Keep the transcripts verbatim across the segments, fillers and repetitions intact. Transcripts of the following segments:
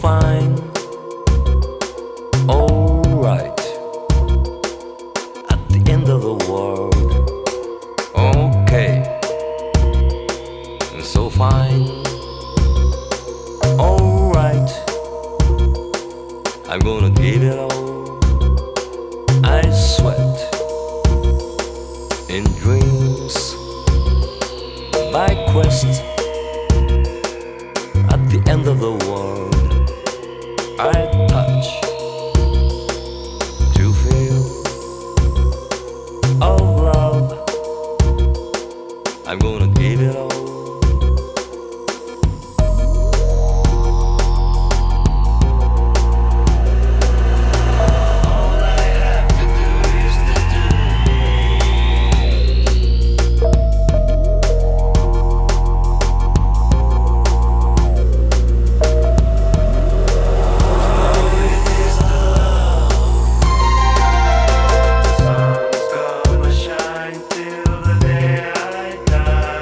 fine. Alright. At the end of the world. Okay. So fine. Alright. I'm gonna give it all. I sweat in dreams. My quest. End of the world I touch to feel all love. I'm gonna give it all. Till the day I die.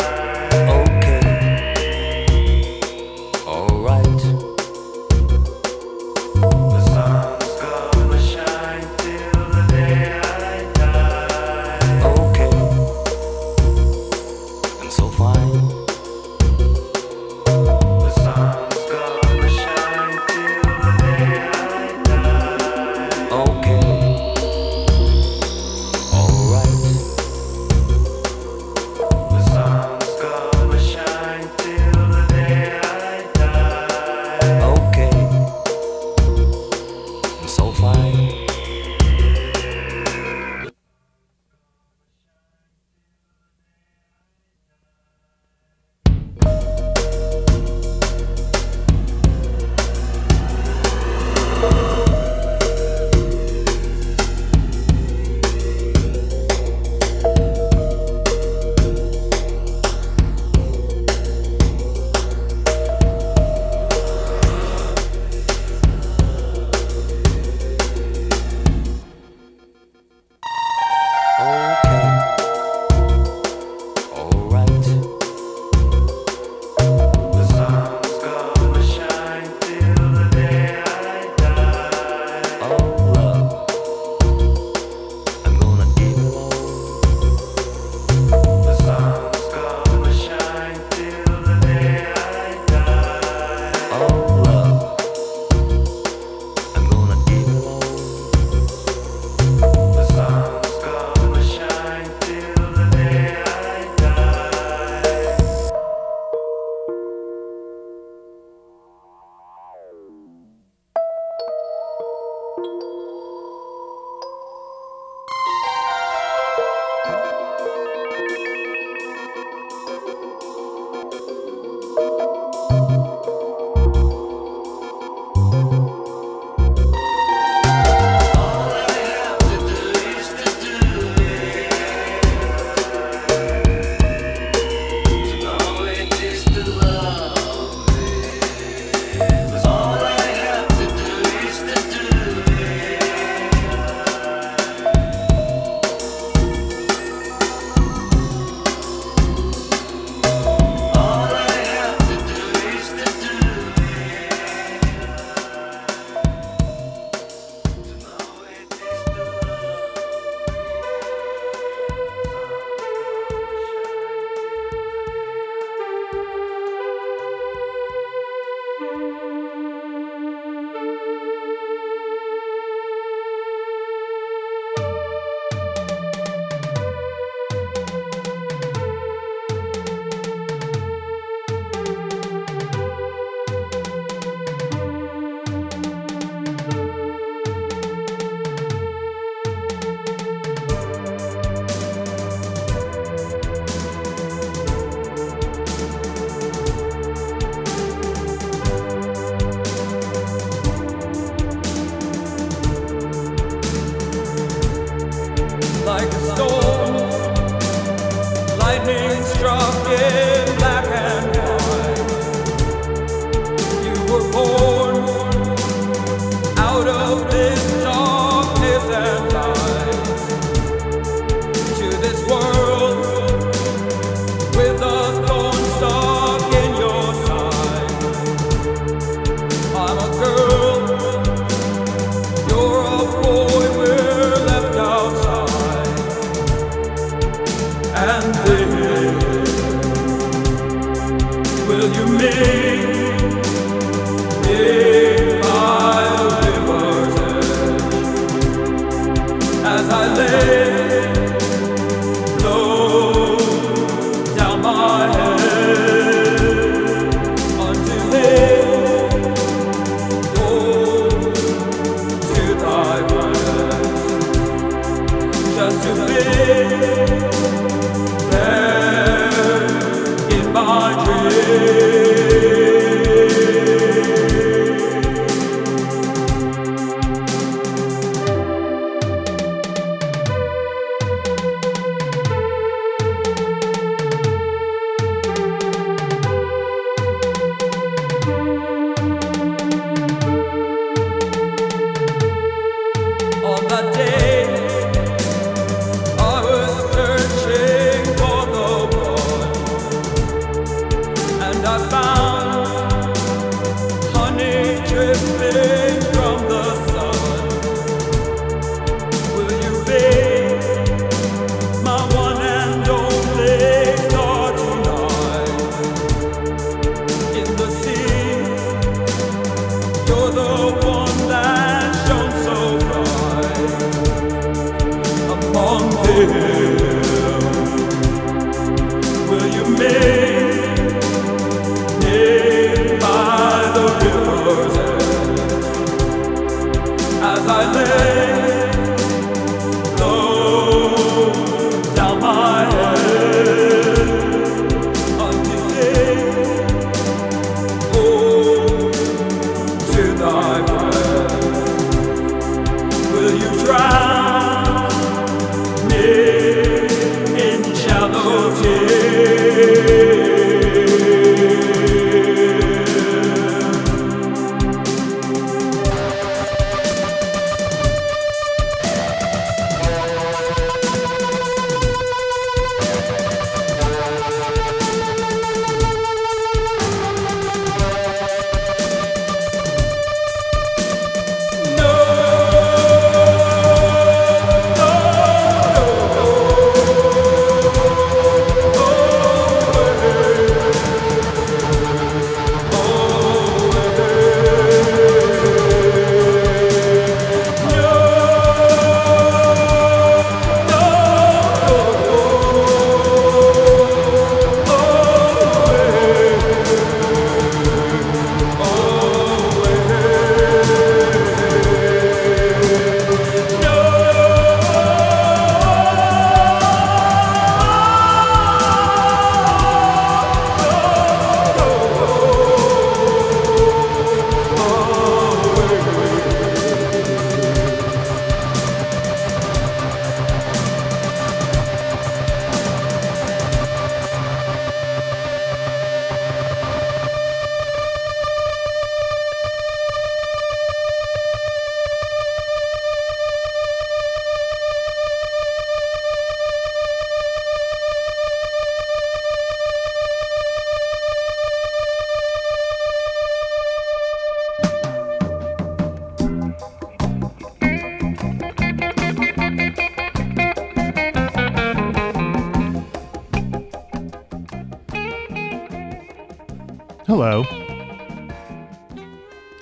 Hello.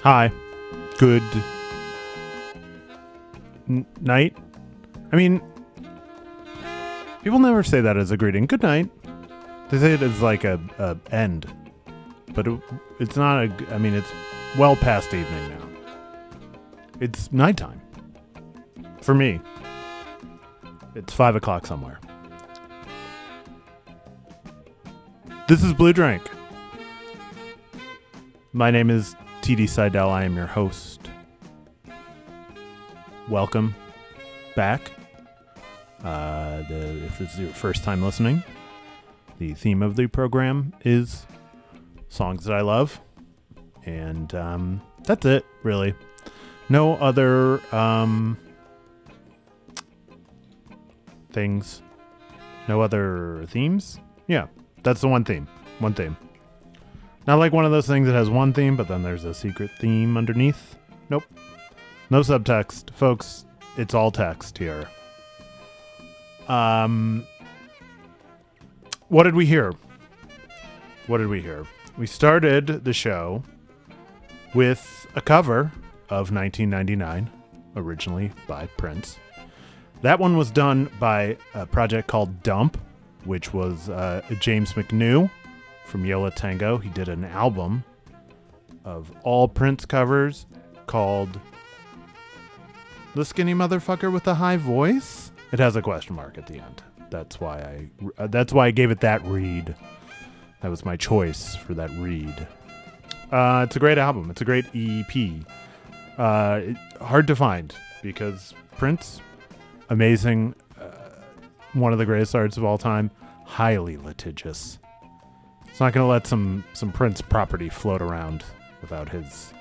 Hi. Good N- night. I mean, people never say that as a greeting. Good night. They say it as like a, a end, but it, it's not a. I mean, it's well past evening now. It's nighttime for me. It's five o'clock somewhere. This is Blue Drink. My name is T D Seidel. I am your host. Welcome back. Uh, the, if this is your first time listening, the theme of the program is songs that I love. And um, that's it, really. No other um, things. No other themes? Yeah, that's the one theme. One theme. Not like one of those things that has one theme, but then there's a secret theme underneath. Nope. No subtext. Folks, it's all text here. Um, what did we hear? What did we hear? We started the show with a cover of nineteen ninety-nine, originally by Prince. That one was done by a project called Dump, which was uh, James McNew. From Yo La Tengo, he did an album of all Prince covers called The Skinny Motherfucker with the High Voice. It has a question mark at the end. That's why I uh, that's why I gave it that read. That was my choice for that read. Uh, it's a great album. It's a great E P. Uh, it, hard to find because Prince, amazing, uh, one of the greatest artists of all time, highly litigious. It's not going to let some, some Prince property float around without his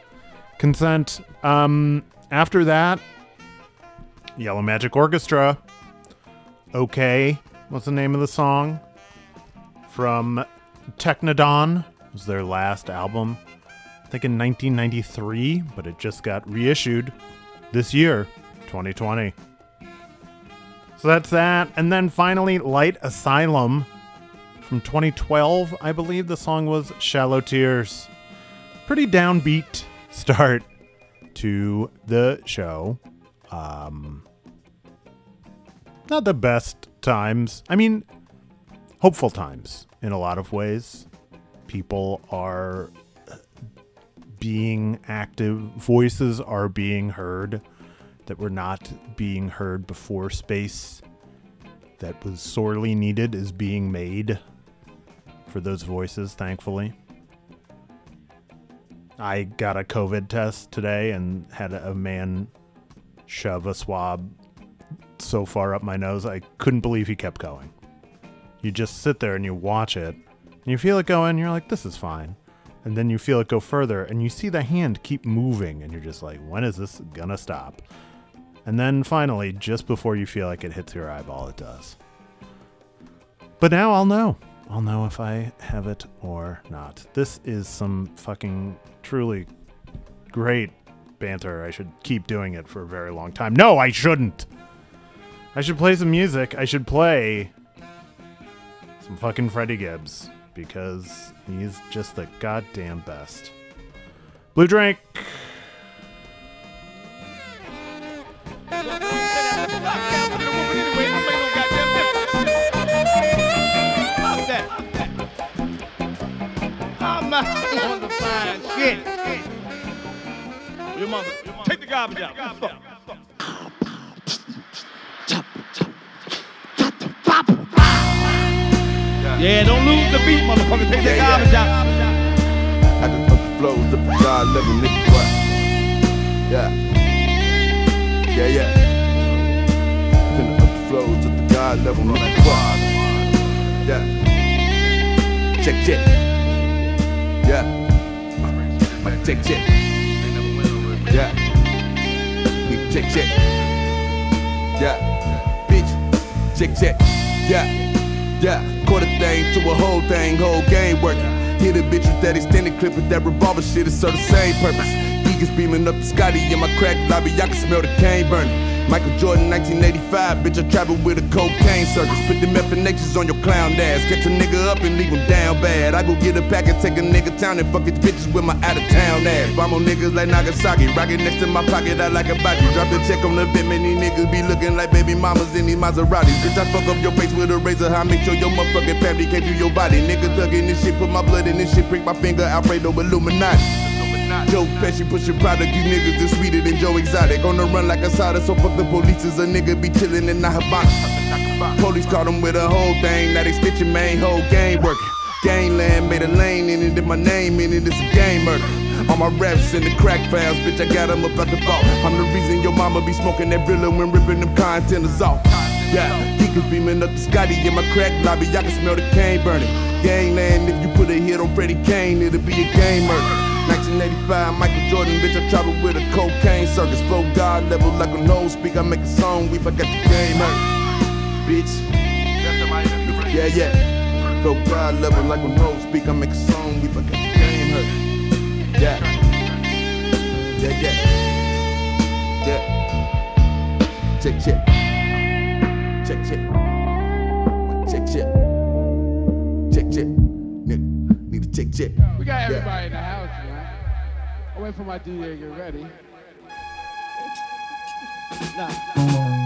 consent. Um, after that, Yellow Magic Orchestra. Okay. What's the name of the song? From Technodon. It was their last album. I think in nineteen ninety-three, but it just got reissued this year, twenty twenty. So that's that. And then finally, Light Asylum. From twenty twelve, I believe the song was Shallow Tears. Pretty downbeat start to the show. Um, not the best times. I mean, hopeful times in a lot of ways. People are being active. Voices are being heard. that were not being heard before space that was sorely needed is being made for those voices, thankfully. I got a COVID test today and had a man shove a swab so far up my nose, I couldn't believe he kept going. You just sit there and you watch it, and you feel it going, and you're like, this is fine. And then you feel it go further, and you see the hand keep moving, and you're just like, when is this gonna stop? And then finally, just before you feel like it hits your eyeball, it does. But now I'll know. I'll know if I have it or not. This is some fucking truly great banter. I should keep doing it for a very long time. No, I shouldn't. I should play some music. I should play some fucking Freddie Gibbs because he's just the goddamn best. Blue Drink. On the fine shit. Your mother, your mother. Take the garbage out. Take the garbage out. Yeah, don't lose the beat, motherfucker. Take the garbage out. I just up the flows, up the side, level, nigga, what? Yeah. Yeah, yeah. Finna up the flows, up the side, level, nigga, what? Yeah. Check, check. Yeah, I take check. Yeah, we check check. Yeah, bitch, check check. Yeah, yeah. Caught a thing to a whole thing, whole game working. Hit a bitch with that extended clip with that revolver shit, it serve the same purpose. Eagles beaming up the Scotty in my crack lobby, I can smell the cane burning. Michael Jordan, nineteen eighty-five, bitch, I travel with a cocaine circus. Put them effinations on your clown ass. Catch a nigga up and leave him down bad. I go get a pack and take a nigga town and fuck his bitches with my out-of-town ass. Bomb on niggas like Nagasaki. Rocket next to my pocket, I like a body. Drop the check on the bit, many niggas be looking like baby mamas in these Maseratis. Bitch, I fuck up your face with a razor high. Make sure your motherfucking family can't do your body. Nigga thugging this shit, put my blood in this shit. Prick my finger, Alfredo, Illuminati. Joe Pesci push your product, you niggas is sweeter than Joe Exotic. On the run like a soda, so fuck the police, is a nigga be chillin' in the Havana. Police caught him with a whole thing, now they stitchin' main whole game workin'. Gangland made a lane in it, and my name in it, it's a game murder. All my raps in the crack files, bitch, I got them up at the vault. I'm the reason your mama be smoking that Rilla when rippin' them contenders off. Yeah, deacons beaming up the Scotty in my crack lobby, I can smell the cane burning. Gangland, if you put a hit on Freddie Kane, it'll be a game murder. nineteen eighty-five, Michael Jordan, bitch, I travel with a cocaine circus. Flow God level like a nose speak. I make a song, weep, I got the game hurt. Bitch. Yeah, yeah. Flow God level like a nose speak. I make a song, weep, I got the game hurt. Yeah. Yeah, yeah. Yeah. Check, check. Check, check. Check, check. Check, check. Need to check, check. We got everybody in the house, man. I wait for my D J to get ready. Nah.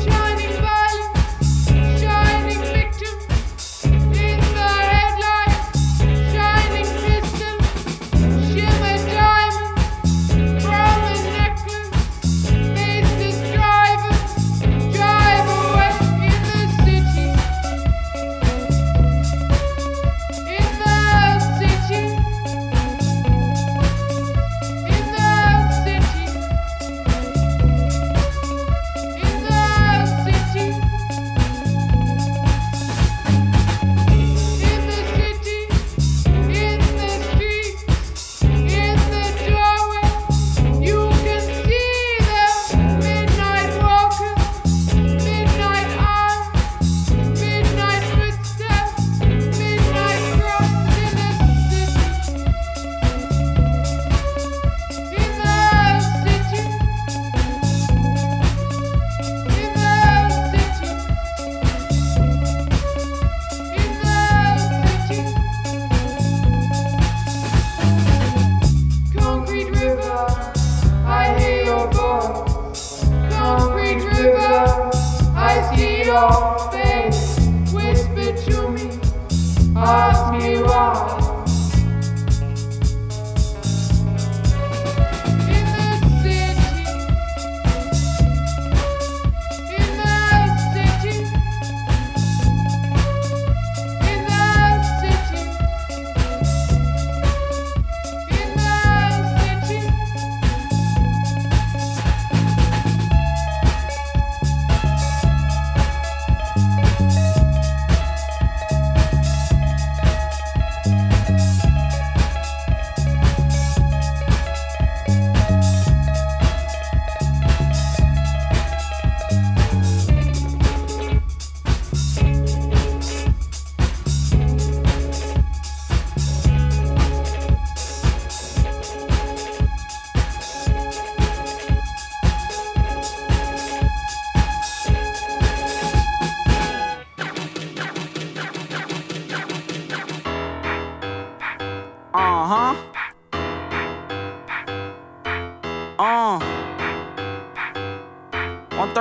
Shining violence, shining victim, in the headlights, shining crystal, shimmer diamonds, promise necklace, faceless drivers, driver. In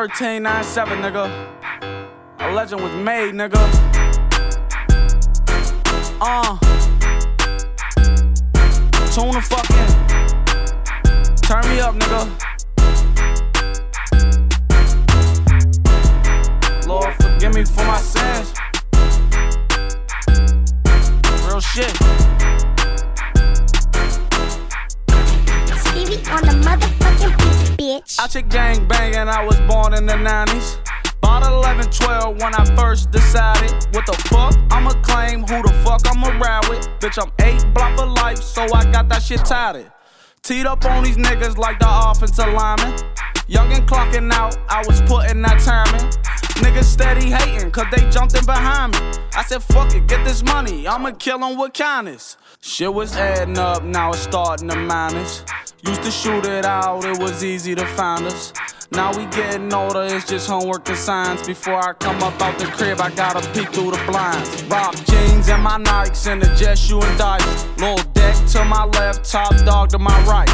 thirteen nine seven, nigga. A legend was made, nigga. Uh. Tune the fuck in. Turn me up, nigga. Lord, forgive me for my sins. Real shit. Stevie on the motherfucking beat, bitch. I chick gang bang and I was born in the nineties. About eleven, twelve when I first decided what the fuck I'ma claim, who the fuck I'ma ride with. Bitch, I'm eight block for life, so I got that shit tied. Teed up on these niggas like the offensive lineman. Young and clocking out, I was putting that time in. Niggas steady hating, cause they jumped in behind me. I said, fuck it, get this money, I'ma kill them with kindness. Shit was adding up, now it's starting to minus. Used to shoot it out, it was easy to find us. Now we getting older, it's just homework and signs. Before I come up out the crib, I gotta peek through the blinds. Rock jeans and my Nikes and the jet shoe and dice. Little deck to my left, top dog to my right.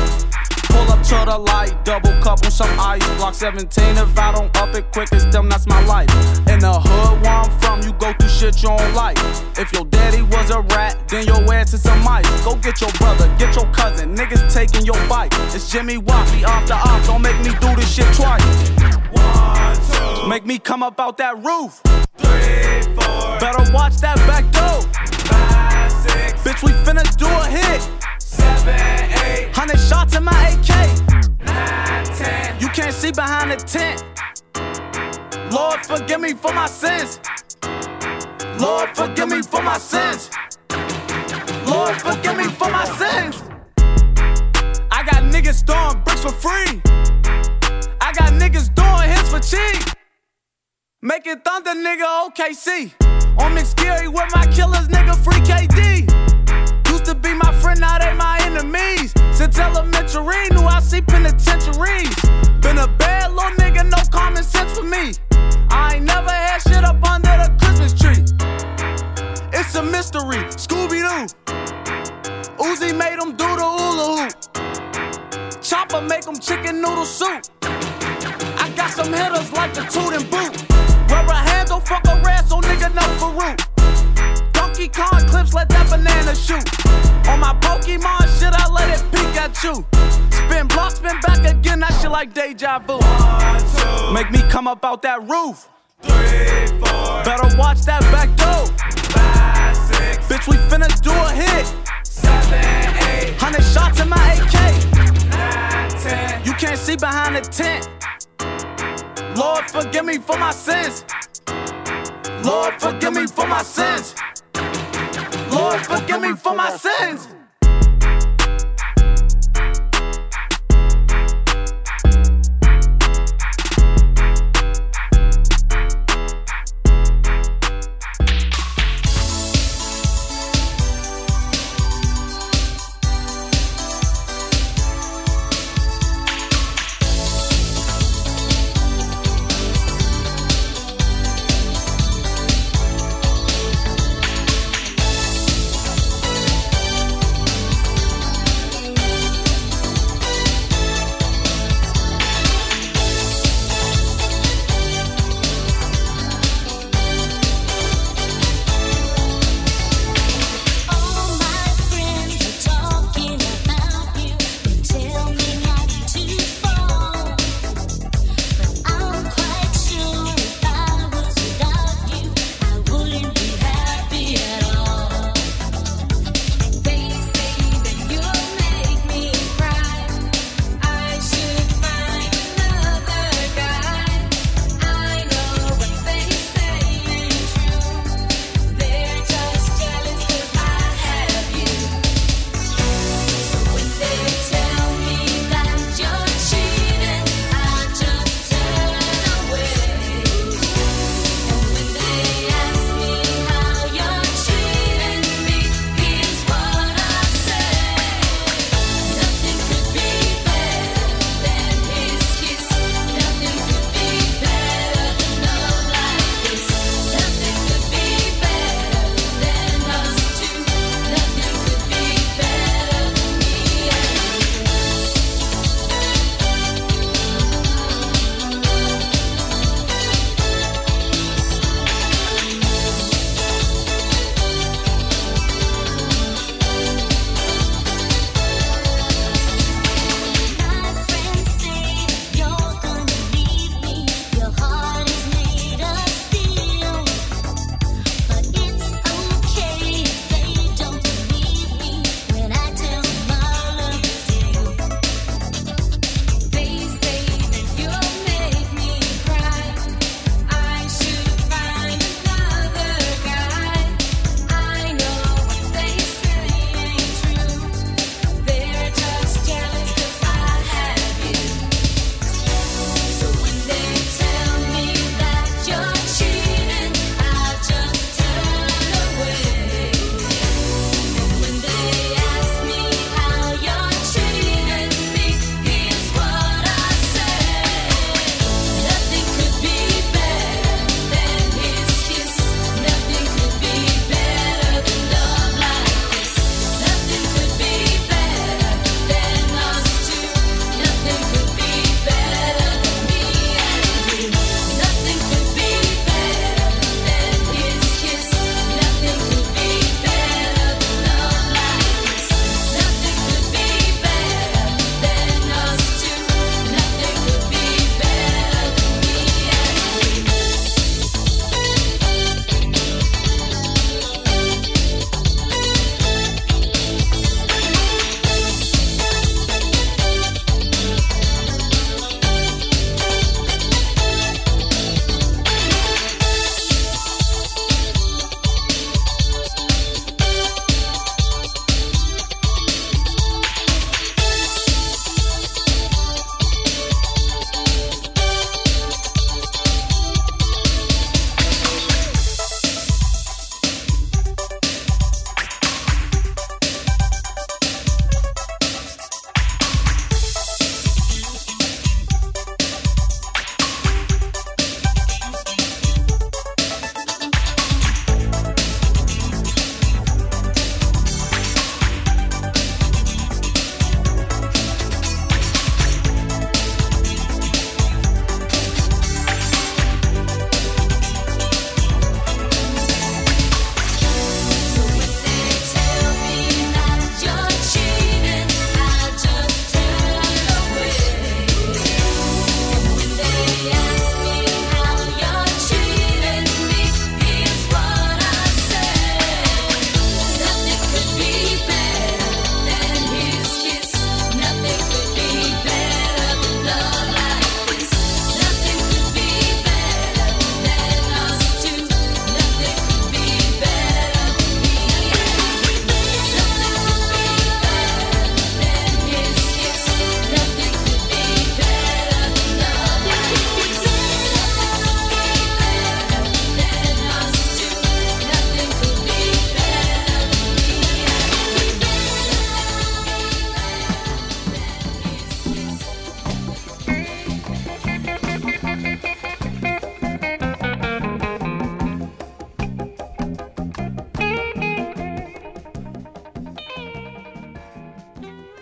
Pull up to the light, double cup on some ice. Block seventeen, if I don't up it quick, it's them, that's my life. In the hood where I'm from, you go through shit you don't like. If your daddy was a rat, then your ass is a mice. Go get your brother, get your cousin, niggas taking your bike. It's Jimmy Wopo off the op, don't make me do this shit twice. One, two. Make me come up out that roof. Three, four. Better watch that back door. Five, six. Bitch, we finna do a hit. Seven, eight. Hundred shots in my A K. Nine, ten. You can't see behind the tent. Lord, forgive me for my sins. Lord, forgive me for my sins. Lord, forgive me for my sins. I got niggas throwing bricks for free. I got niggas doing hits for cheap. Make it thunder, nigga, O K C. On McScary with my killers, nigga, free K D. Used to be my friend, now they my enemies. Since elementary, knew I see penitentiaries. Been a bad little nigga, no common sense for me. I ain't never had shit up under the Christmas tree. It's a mystery, Scooby-Doo. Uzi made him do the hula hoop. Chopper make him chicken noodle soup. I got some hitters like the Toot and Boot. Rubber handle, fuck a rascal, nigga, no for root. Donkey Kong clips, let that banana shoot. On my Pokemon shit, I let it peek at you. Spin block, spin back again, that shit like deja vu. One, two. Make me come up out that roof. Three, four. Better watch that back door. Five, six. Bitch, we finna do a hit. Seven, eight. Hundred shots in my A K. Nine, ten. You can't see behind the tent. Lord, forgive me for my sins. Lord, forgive me for my sins. Lord, forgive me for my sins.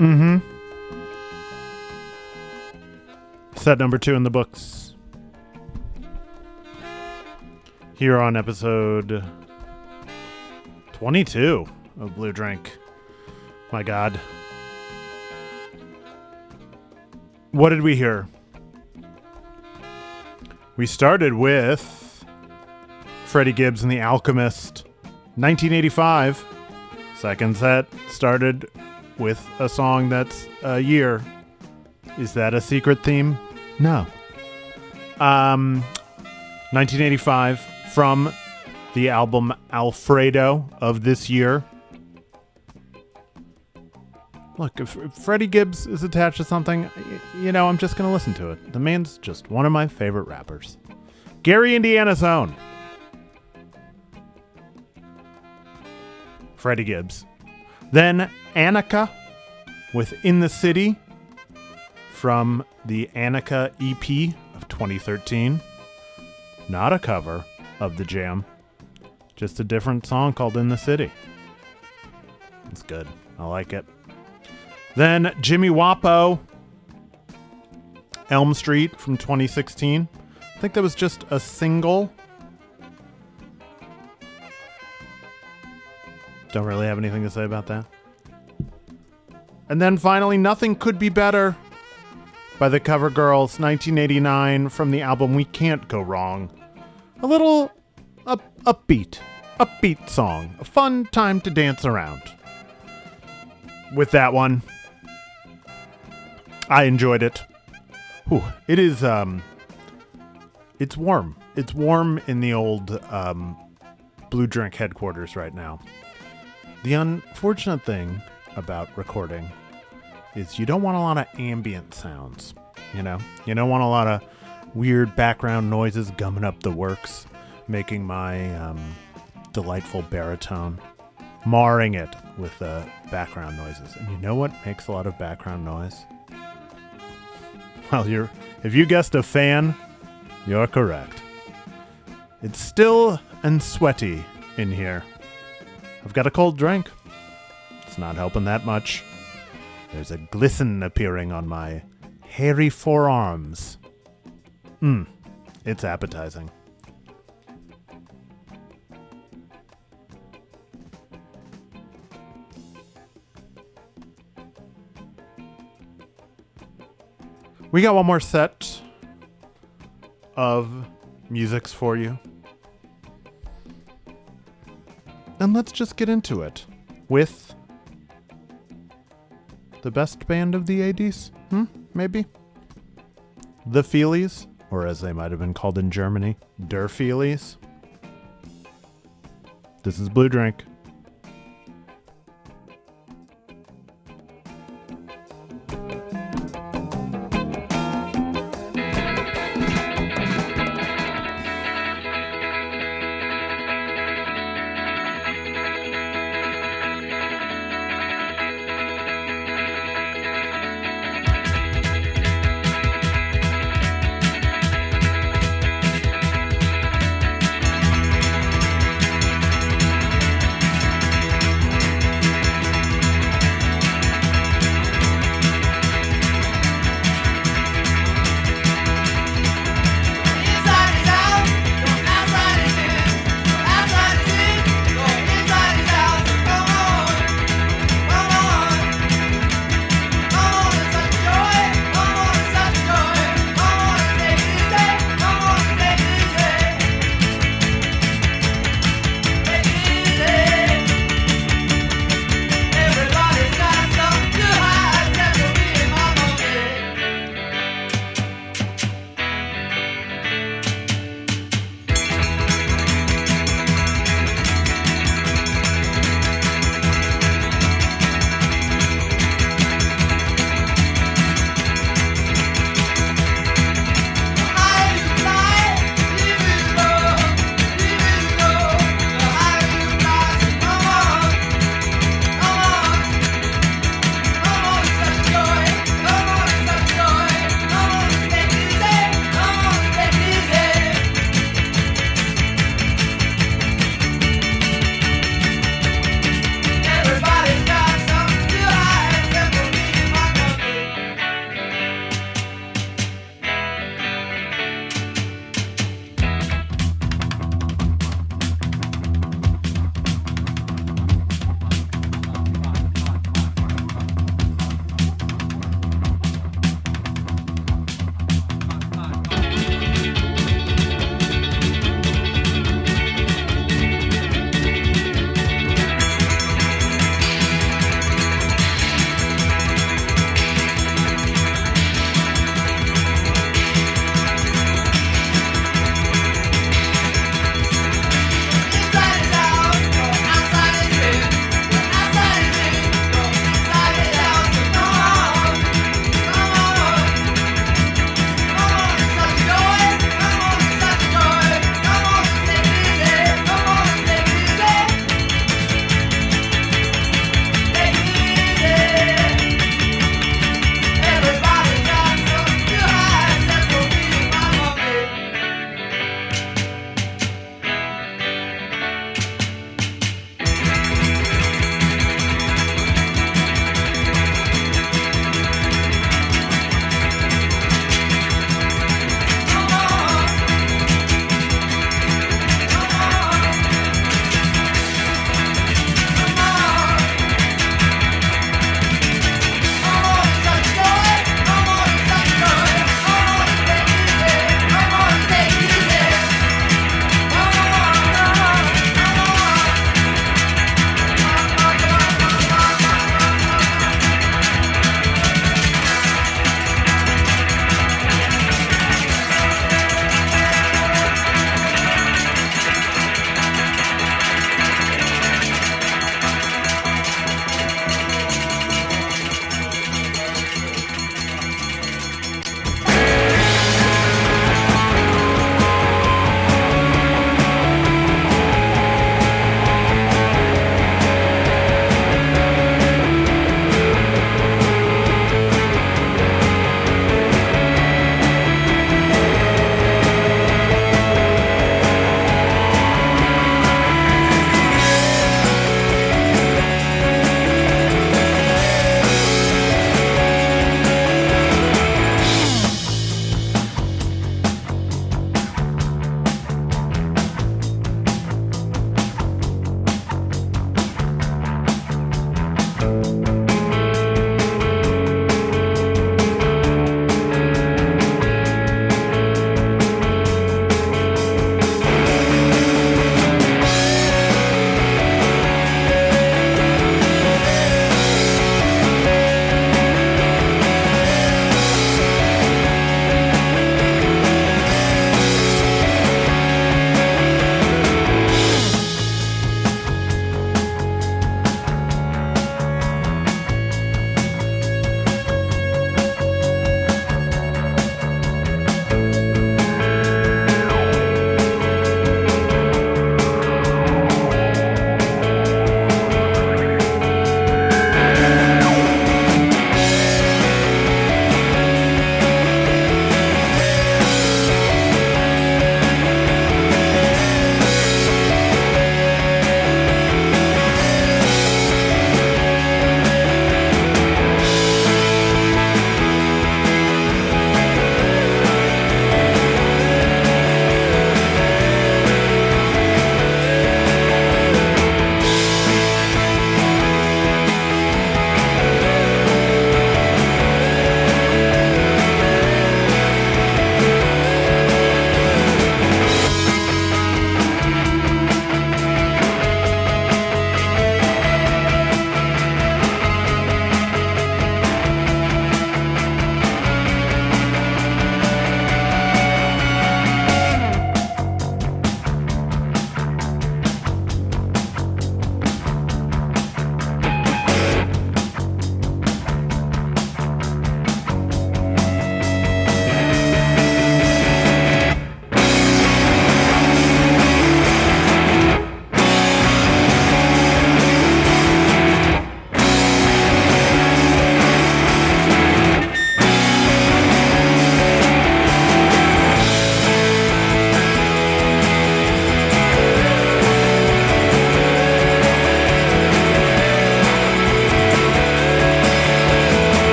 Mm-hmm. Set number two in the books. Here on episode twenty-two of Blue Drink. My God. What did we hear? We started with Freddie Gibbs and the Alchemist, nineteen eighty-five. Second set started with a song that's a year. Is that a secret theme? No. Um, nineteen eighty-five, from the album Alfredo of this year. Look, if Freddie Gibbs is attached to something, you know, I'm just going to listen to it. The man's just one of my favorite rappers. Gary, Indiana's own. Freddie Gibbs. Then Annika with In the City from the Annika E P of twenty thirteen. Not a cover of the jam. Just a different song called In the City. It's good. I like it. Then Jimmy Wopo, Elm Street from twenty sixteen. I think that was just a single. Don't really have anything to say about that. And then finally, Nothing Could Be Better by the Cover Girls, nineteen eighty-nine, from the album We Can't Go Wrong. A little up, upbeat, upbeat song. A fun time to dance around. With that one, I enjoyed it. Whew, it is, um, it's warm. It's warm in the old um, Blue Drink headquarters right now. The unfortunate thing about recording is you don't want a lot of ambient sounds, you know? You don't want a lot of weird background noises gumming up the works, making my um, delightful baritone, marring it with uh, background noises. And you know what makes a lot of background noise? Well, you're if you guessed a fan, you're correct. It's still and sweaty in here. I've got a cold drink. It's not helping that much. There's a glisten appearing on my hairy forearms. Mmm, it's appetizing. We got one more set of musics for you. And let's just get into it with the best band of the eighties, hmm? Maybe? The Feelies, or as they might have been called in Germany, Der Feelies. This is Blue Drink.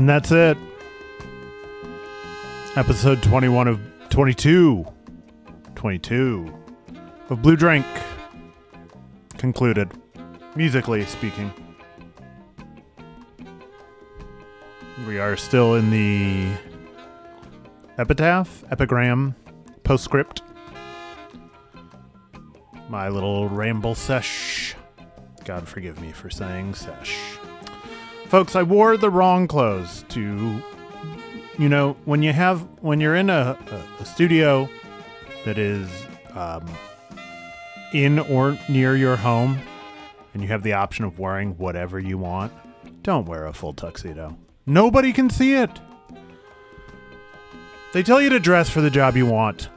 And that's it. Episode twenty-one of twenty-two. twenty-two of Blue Drink concluded, musically speaking. We are still in the epitaph, epigram, postscript. My little ramble sesh. God forgive me for saying sesh. Folks, I wore the wrong clothes to, you know, when you have, when you're in a, a, a studio that is um, in or near your home and you have the option of wearing whatever you want, don't wear a full tuxedo. Nobody can see it. They tell you to dress for the job you want.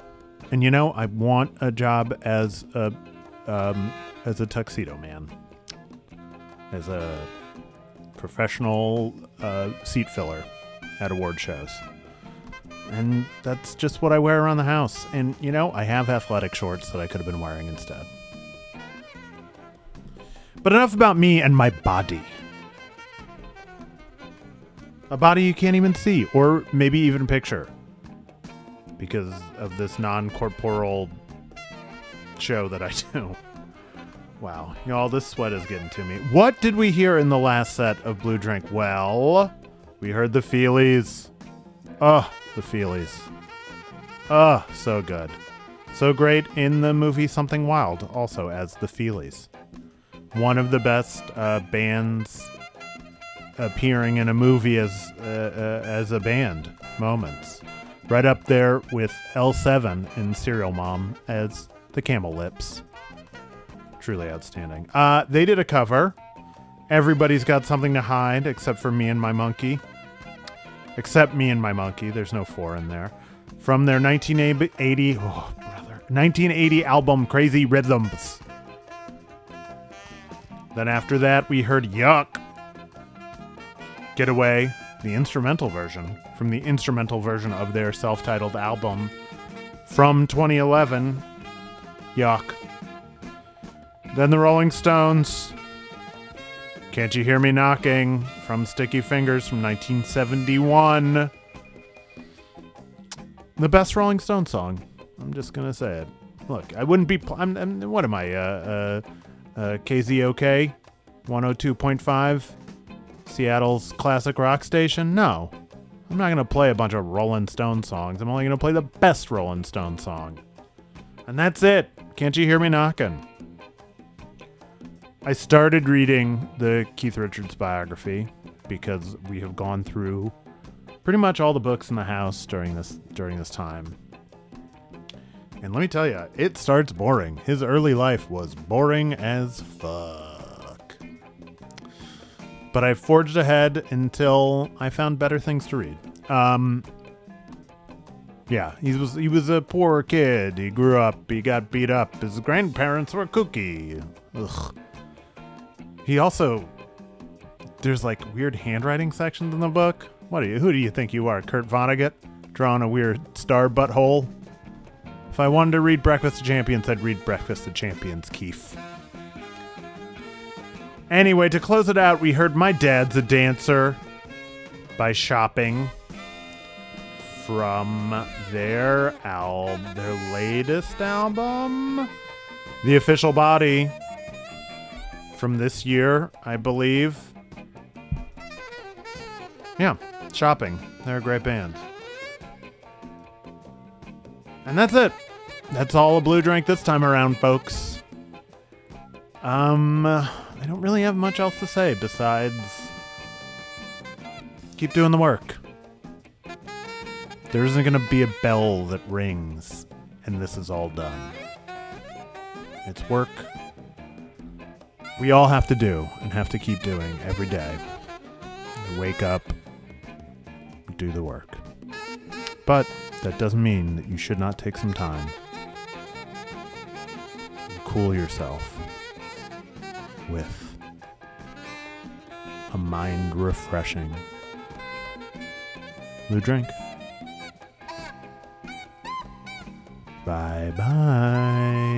And, you know, I want a job as a um, as a tuxedo man, as a professional uh, seat filler at award shows. And that's just what I wear around the house. And, you know, I have athletic shorts that I could have been wearing instead. But enough about me and my body. A body you can't even see, or maybe even picture, because of this non-corporeal show that I do. Wow. Y'all, this sweat is getting to me. What did we hear in the last set of Blue Drink? Well, we heard the Feelies. Oh, the Feelies. Oh, so good. So great in the movie Something Wild, also as the Feelies. One of the best uh, bands appearing in a movie as, uh, uh, as a band moments. Right up there with L seven in Serial Mom as the Camel Lips. Truly outstanding. Uh, they did a cover. Everybody's Got Something to Hide except for Me and My Monkey. Except Me and My Monkey. There's no four in there. From their nineteen eighty, oh, brother, nineteen eighty album Crazy Rhythms. Then after that, we heard Yuck. Get Away, the instrumental version, from the instrumental version of their self-titled album from twenty eleven, Yuck. Then the Rolling Stones, Can't You Hear Me Knocking, from Sticky Fingers from nineteen seventy-one. The best Rolling Stones song. I'm just going to say it. Look, I wouldn't be... Pl- I'm, I'm, what am I? Uh, uh, uh, K Z O K? one oh two point five? Seattle's classic rock station? No. I'm not going to play a bunch of Rolling Stones songs. I'm only going to play the best Rolling Stones song. And that's it. Can't You Hear Me Knocking? I started reading the Keith Richards biography because we have gone through pretty much all the books in the house during this during this time. And let me tell you, it starts boring. His early life was boring as fuck. But I forged ahead until I found better things to read. Um, yeah, he was he was a poor kid. He grew up. He got beat up. His grandparents were kooky. Ugh. He also, there's like weird handwriting sections in the book. What are you? Who do you think you are, Kurt Vonnegut, drawing a weird star butthole? If I wanted to read Breakfast of Champions, I'd read Breakfast of Champions, Keith. Anyway, to close it out, we heard My Dad's a Dancer by Shopping from their al- their latest album, The Official Body. From this year, I believe. Yeah, Shopping. They're a great band. And that's it. That's all a Blue Drink this time around, folks. Um, I don't really have much else to say besides keep doing the work. There isn't going to be a bell that rings and this is all done. It's work. We all have to do and have to keep doing every day. Wake up, do the work. But that doesn't mean that you should not take some time. Cool yourself with a mind-refreshing blue drink. Bye-bye.